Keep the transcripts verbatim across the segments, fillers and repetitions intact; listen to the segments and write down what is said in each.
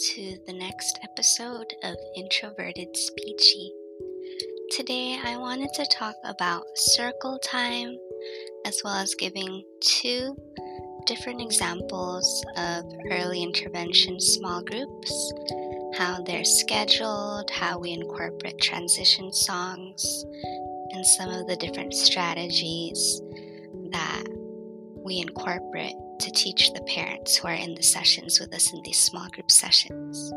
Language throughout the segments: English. to the next episode of Introverted Speechy. Today I wanted to talk about circle time, as well as giving two different examples of early intervention small groups, how they're scheduled, how we incorporate transition songs, and some of the different strategies that we incorporate to teach the parents who are in the sessions with us in these small group sessions.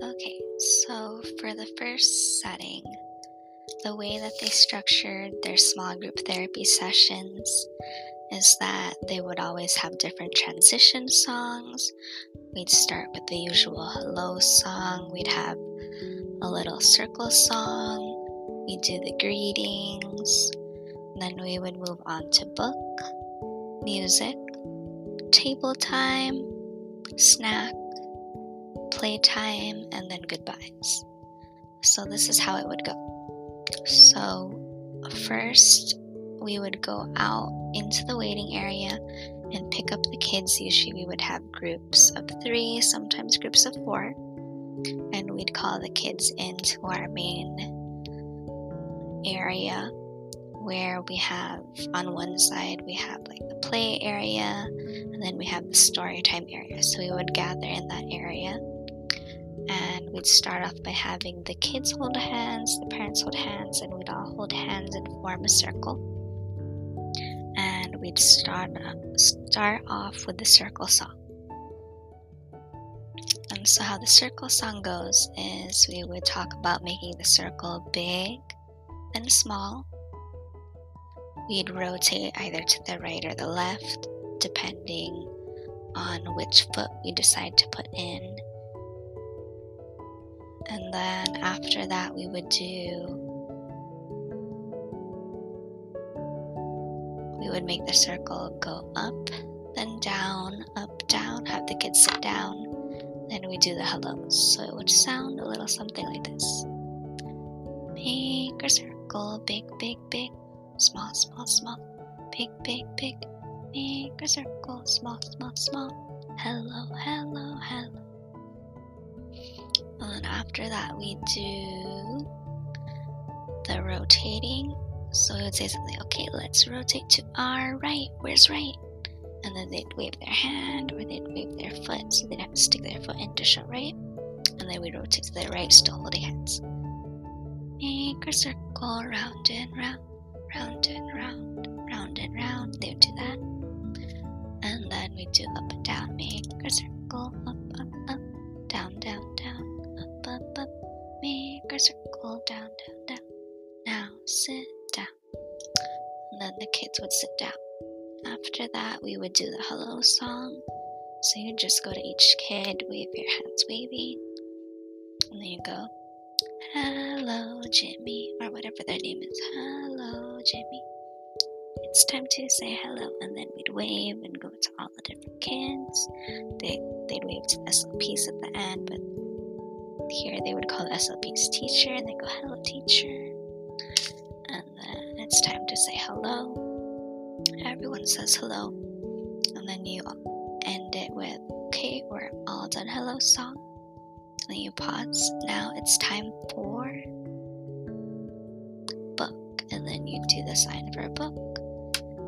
Okay, so for the first setting, the way that they structured their small group therapy sessions is that they would always have different transition songs. We'd start with the usual hello song, we'd have a little circle song, we'd do the greetings, then we would move on to book, music, table time, snack, playtime, and then goodbyes. So this is how it would go. So first, we would go out into the waiting area and pick up the kids. Usually we would have groups of three, sometimes groups of four, and we'd call the kids into our main area where we have, on one side we have like the play area, and then we have the story time area. So we would gather in that area, and we'd start off by having the kids hold hands, the parents hold hands, and we'd all hold hands and form a circle. And we'd start start off with the circle song. And so how the circle song goes is we would talk about making the circle big and small. We'd rotate either to the right or the left, depending on which foot we decide to put in. And then after that, we would do we would make the circle go up, then down, up, down, have the kids sit down, then we do the hellos. So it would sound a little something like this. Make a circle, big, big, big, small, small, small, big, big, big, make a circle, small, small, small, hello, hello, hello. And after that, we do the rotating. So we would say something, okay, let's rotate to our right, where's right? And then they'd wave their hand, or they'd wave their foot, so they'd have to stick their foot in to show right. And then we'd rotate to the right, still holding hands. Make a circle, round and round, round and round, round and round. They would do that. And then we'd do up and down, make a circle, up, up, up, down, down. Up, up, make a circle, down, down, down, now sit down. And then the kids would sit down. After that, we would do the hello song. So you just go to each kid, wave your hands waving, and then you go, hello Jimmy, or whatever their name is, hello Jimmy, it's time to say hello. And then we'd wave and go to all the different kids. They, they'd wave to the S L Ps at the end, but here they would call the S L P's teacher, and they go, hello teacher. And then it's time to say hello. Everyone says hello. And then you end it with, okay, we're all done, hello song. And then you pause. Now it's time for book. And then you do the sign for a book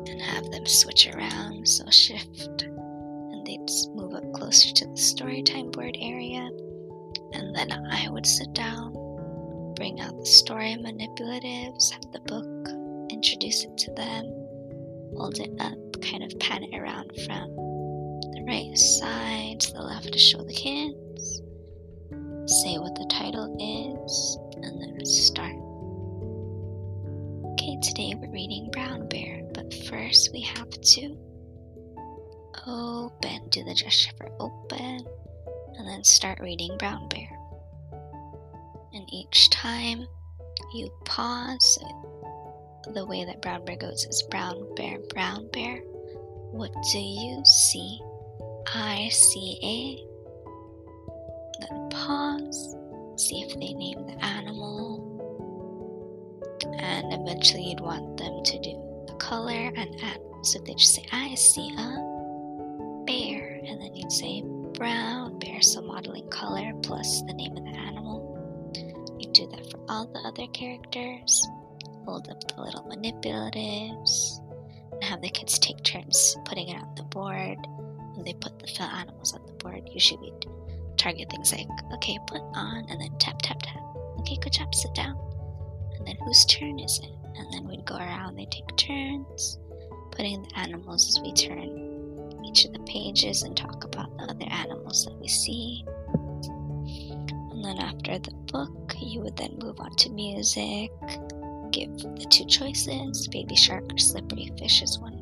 and have them switch around. So shift. And they'd move up closer to the story time board area. And then I would sit down, bring out the story manipulatives, have the book, introduce it to them, hold it up, kind of pan it around from the right side to the left to show the kids, say what the title is, and then start. Okay, today we're reading Brown Bear, but first we have to open, do the gesture for open. And then start reading Brown Bear. And each time you pause, the way that Brown Bear goes is Brown Bear, Brown Bear, what do you see? I see a. Then pause, see if they name the animal. and eventually you'd want them to do the color and add. So they just say, I see a bear, and then you'd say brown bear, so modeling color plus the name of the animal. You do that for all the other characters. Hold up the little manipulatives and have the kids take turns putting it on the board. When they put the felt animals on the board, usually we'd target things like, okay, put on, and then tap, tap, tap. Okay, good job, sit down. And then whose turn is it? And then we'd go around, they take turns putting the animals as we turn each of the pages and talk about the other animals that we see. And then after the book, you would then move on to music. Give the two choices. Baby shark or slippery fish is one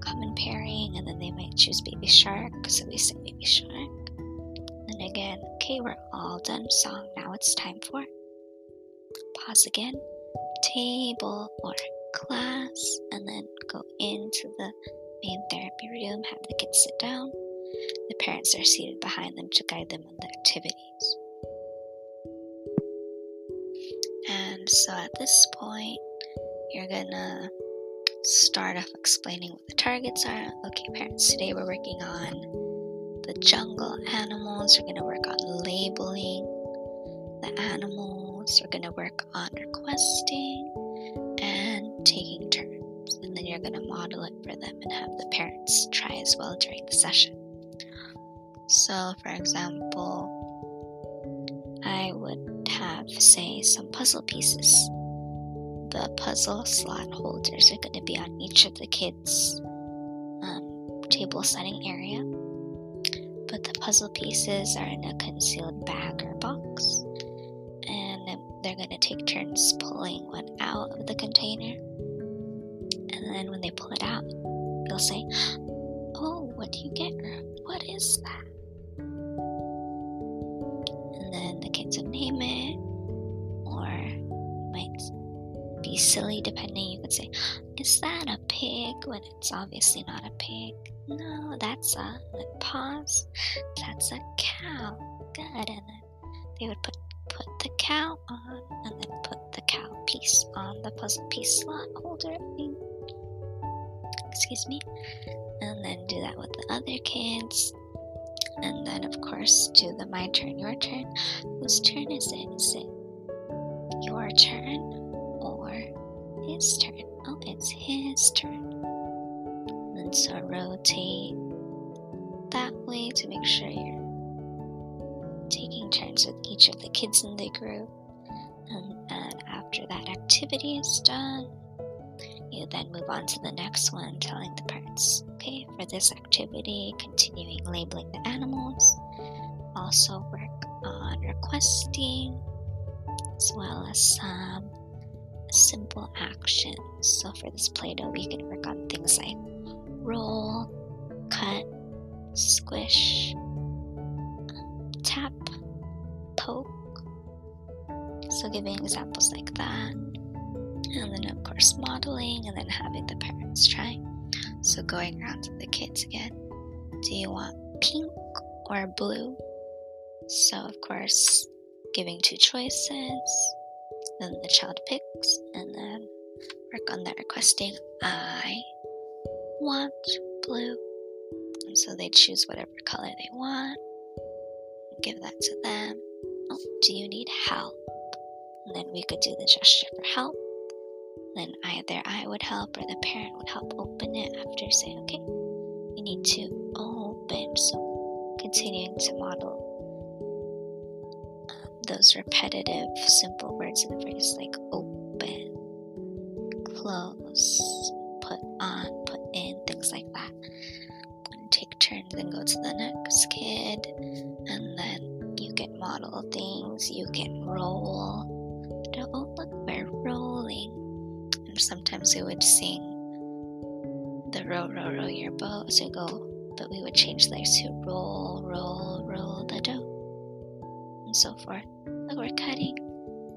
common pairing, and then they might choose baby shark, so we sing baby shark. And again, okay, we're all done song. Now it's time for pause again, table or class, and then go into the main therapy room, have the kids sit down. The parents are seated behind them to guide them on the activities. And so at this point, you're gonna start off explaining what the targets are. Okay, parents, today we're working on the jungle animals. We're gonna work on labeling the animals. We're gonna work on requesting and taking turns. And then you're gonna model it for them and have the parents try as well during the session. So, for example, I would have, say, some puzzle pieces. The puzzle slot holders are going to be on each of the kids' um, table setting area, but the puzzle pieces are in a concealed bag or box, and they're going to take turns pulling one out of the container. And then when they pull it out, they'll say, oh, what do you get? Or, what is that? Name it, or might be silly depending. You could say, is that a pig? When it's obviously not a pig. No, that's a, then pause, that's a cow. Good. And then they would put put the cow on, and then put the cow piece on the puzzle piece slot holder thing. Excuse me. And then do that with the other kids. And then, of course, do the my turn, your turn. Whose turn is it? Is it your turn or his turn? Oh, it's his turn. And so rotate that way to make sure you're taking turns with each of the kids in the group. And then after that activity is done, you then move on to the next one, telling the parents, okay, for this activity, continuing labeling the animals, also work on requesting, as well as some simple actions. So for this Play-Doh, we can work on things like roll, cut, squish, tap, poke. So giving examples like that. And then, of course, modeling, and then having the parents try. So going around to the kids again. Do you want pink or blue? So, of course, giving two choices. Then the child picks, and then work on that requesting. I want blue. And so they choose whatever color they want. Give that to them. Oh, do you need help? And then we could do the gesture for help. Then either I would help or the parent would help open it after saying, okay, you need to open. So continuing to model um, those repetitive simple words in the phrase like open, close, put on, put in, things like that. And take turns and go to the next kid, and then you can model things, you can roll. Oh, look, we're rolling. Sometimes we would sing the row, row, row your boat to go, but we would change lyrics to roll, roll, roll the dough, and so forth. Look, we're cutting,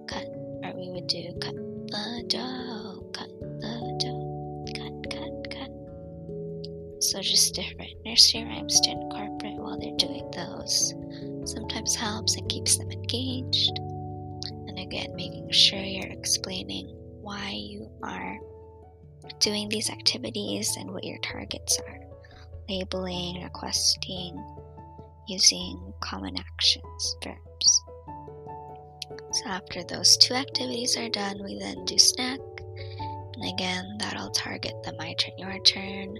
cut, or we would do cut the dough, cut the dough, cut, cut, cut. So just different nursery rhymes to incorporate while they're doing those. Sometimes helps and keeps them engaged. And again, making sure you're explaining why you are doing these activities and what your targets are. Labeling, requesting, using common actions, verbs. So after those two activities are done, we then do snack. And again, that'll target the my turn, your turn,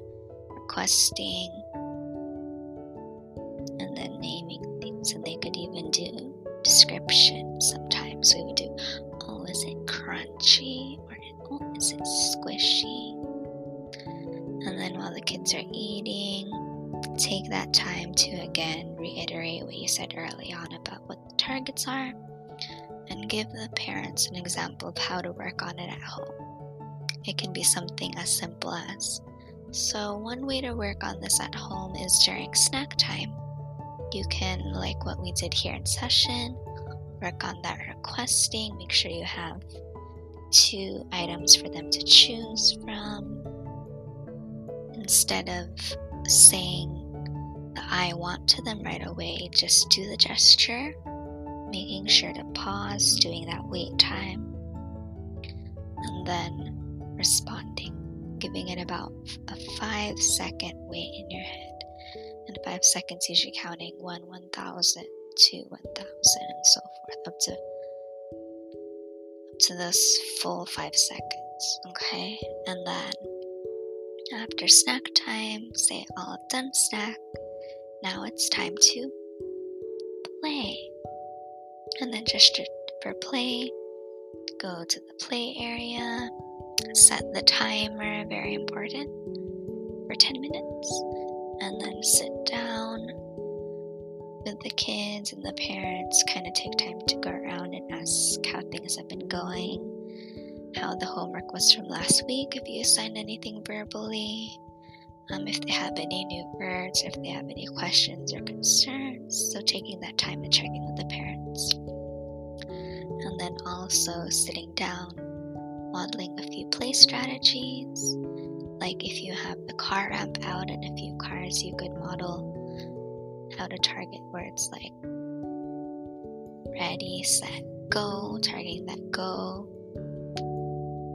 requesting, and then naming things. And they could even do description. Sometimes we would do, oh, is it crunchy? Or, oh, is it squishy? And then while the kids are eating, take that time to again reiterate what you said early on about what the targets are, and give the parents an example of how to work on it at home. It can be something as simple as, so one way to work on this at home is during snack time. You can, like what we did here in session, work on that requesting, make sure you have two items for them to choose from. Instead of saying the I want to them right away, just do the gesture, making sure to pause, doing that wait time, and then responding, giving it about a five second wait in your head. And five seconds usually counting one, one thousand, two, one thousand, and so forth, up to, up to this full five seconds, okay? And then after snack time, say all done snack, now it's time to play. And then gesture for play, go to the play area, set the timer, very important, for ten minutes, and then sit down with the kids and the parents, kind of take time to go around and ask how things have been going, how the homework was from last week, if you assigned anything verbally, um, if they have any new words, if they have any questions or concerns. So taking that time to check in with the parents. And then also sitting down, modeling a few play strategies. Like if you have the car ramp out and a few cars, you could model how to target words like ready, set, go, targeting that go.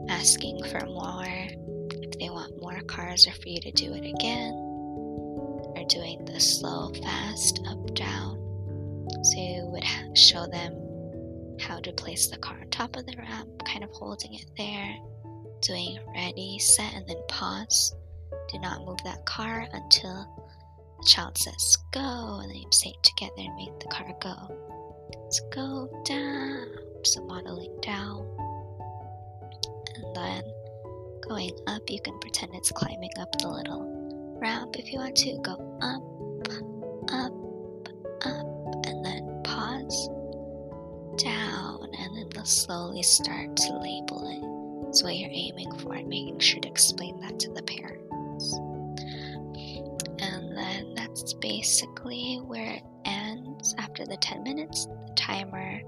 Asking for more, if they want more cars, or for you to do it again, or doing the slow, fast, up, down. So you would ha- show them how to place the car on top of the ramp, kind of holding it there, doing ready, set, and then pause. Do not move that car until the child says go, and then you say it together and make the car go. Let's go down, so modeling down. And then going up, you can pretend it's climbing up the little ramp if you want to. Go up, up, up, and then pause, down, and then they'll slowly start to label it. That's what you're aiming for, and making sure to explain that to the parents. And then that's basically where it ends. After the ten minutes, the timer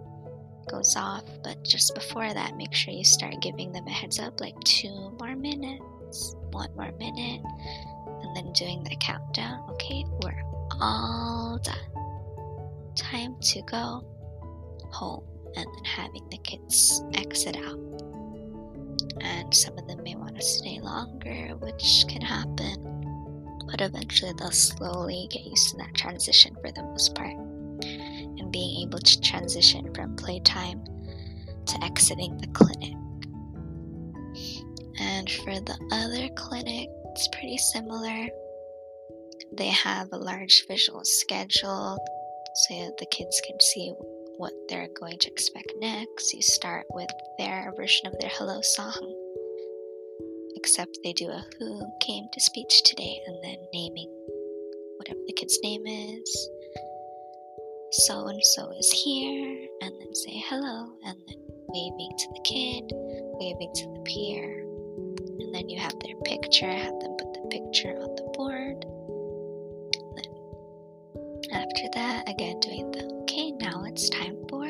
goes off, but just before that, make sure you start giving them a heads up, like two more minutes, one more minute, and then doing the countdown. Okay, we're all done. Time to go home, and then having the kids exit out. And some of them may want to stay longer, which can happen, but eventually they'll slowly get used to that transition for the most part. And being able to transition from playtime to exiting the clinic. And for the other clinic, it's pretty similar. They have a large visual schedule so that the kids can see what they're going to expect next. You start with their version of their hello song, except they do a who came to speech today, and then naming whatever the kid's name is. So and so is here, and then say hello, and then waving to the kid, waving to the peer, and then you have their picture, have them put the picture on the board, and then after that, again doing the okay, now it's time for,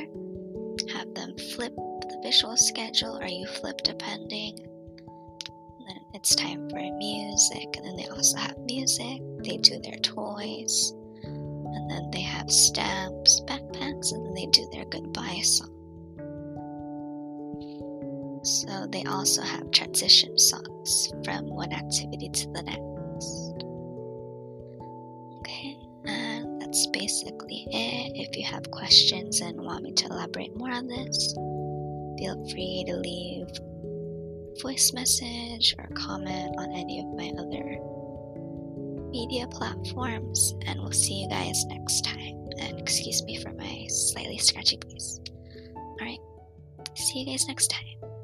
have them flip the visual schedule, or you flip depending, and then it's time for music, and then they also have music, they do their toys, and then they have stamps, backpacks, and then they do their goodbye song. So they also have transition songs from one activity to the next. Okay, and that's basically it. If you have questions and want me to elaborate more on this, feel free to leave a voice message or comment on any of my other media platforms, and we'll see you guys next time. And excuse me for my slightly scratchy voice. Alright, see you guys next time.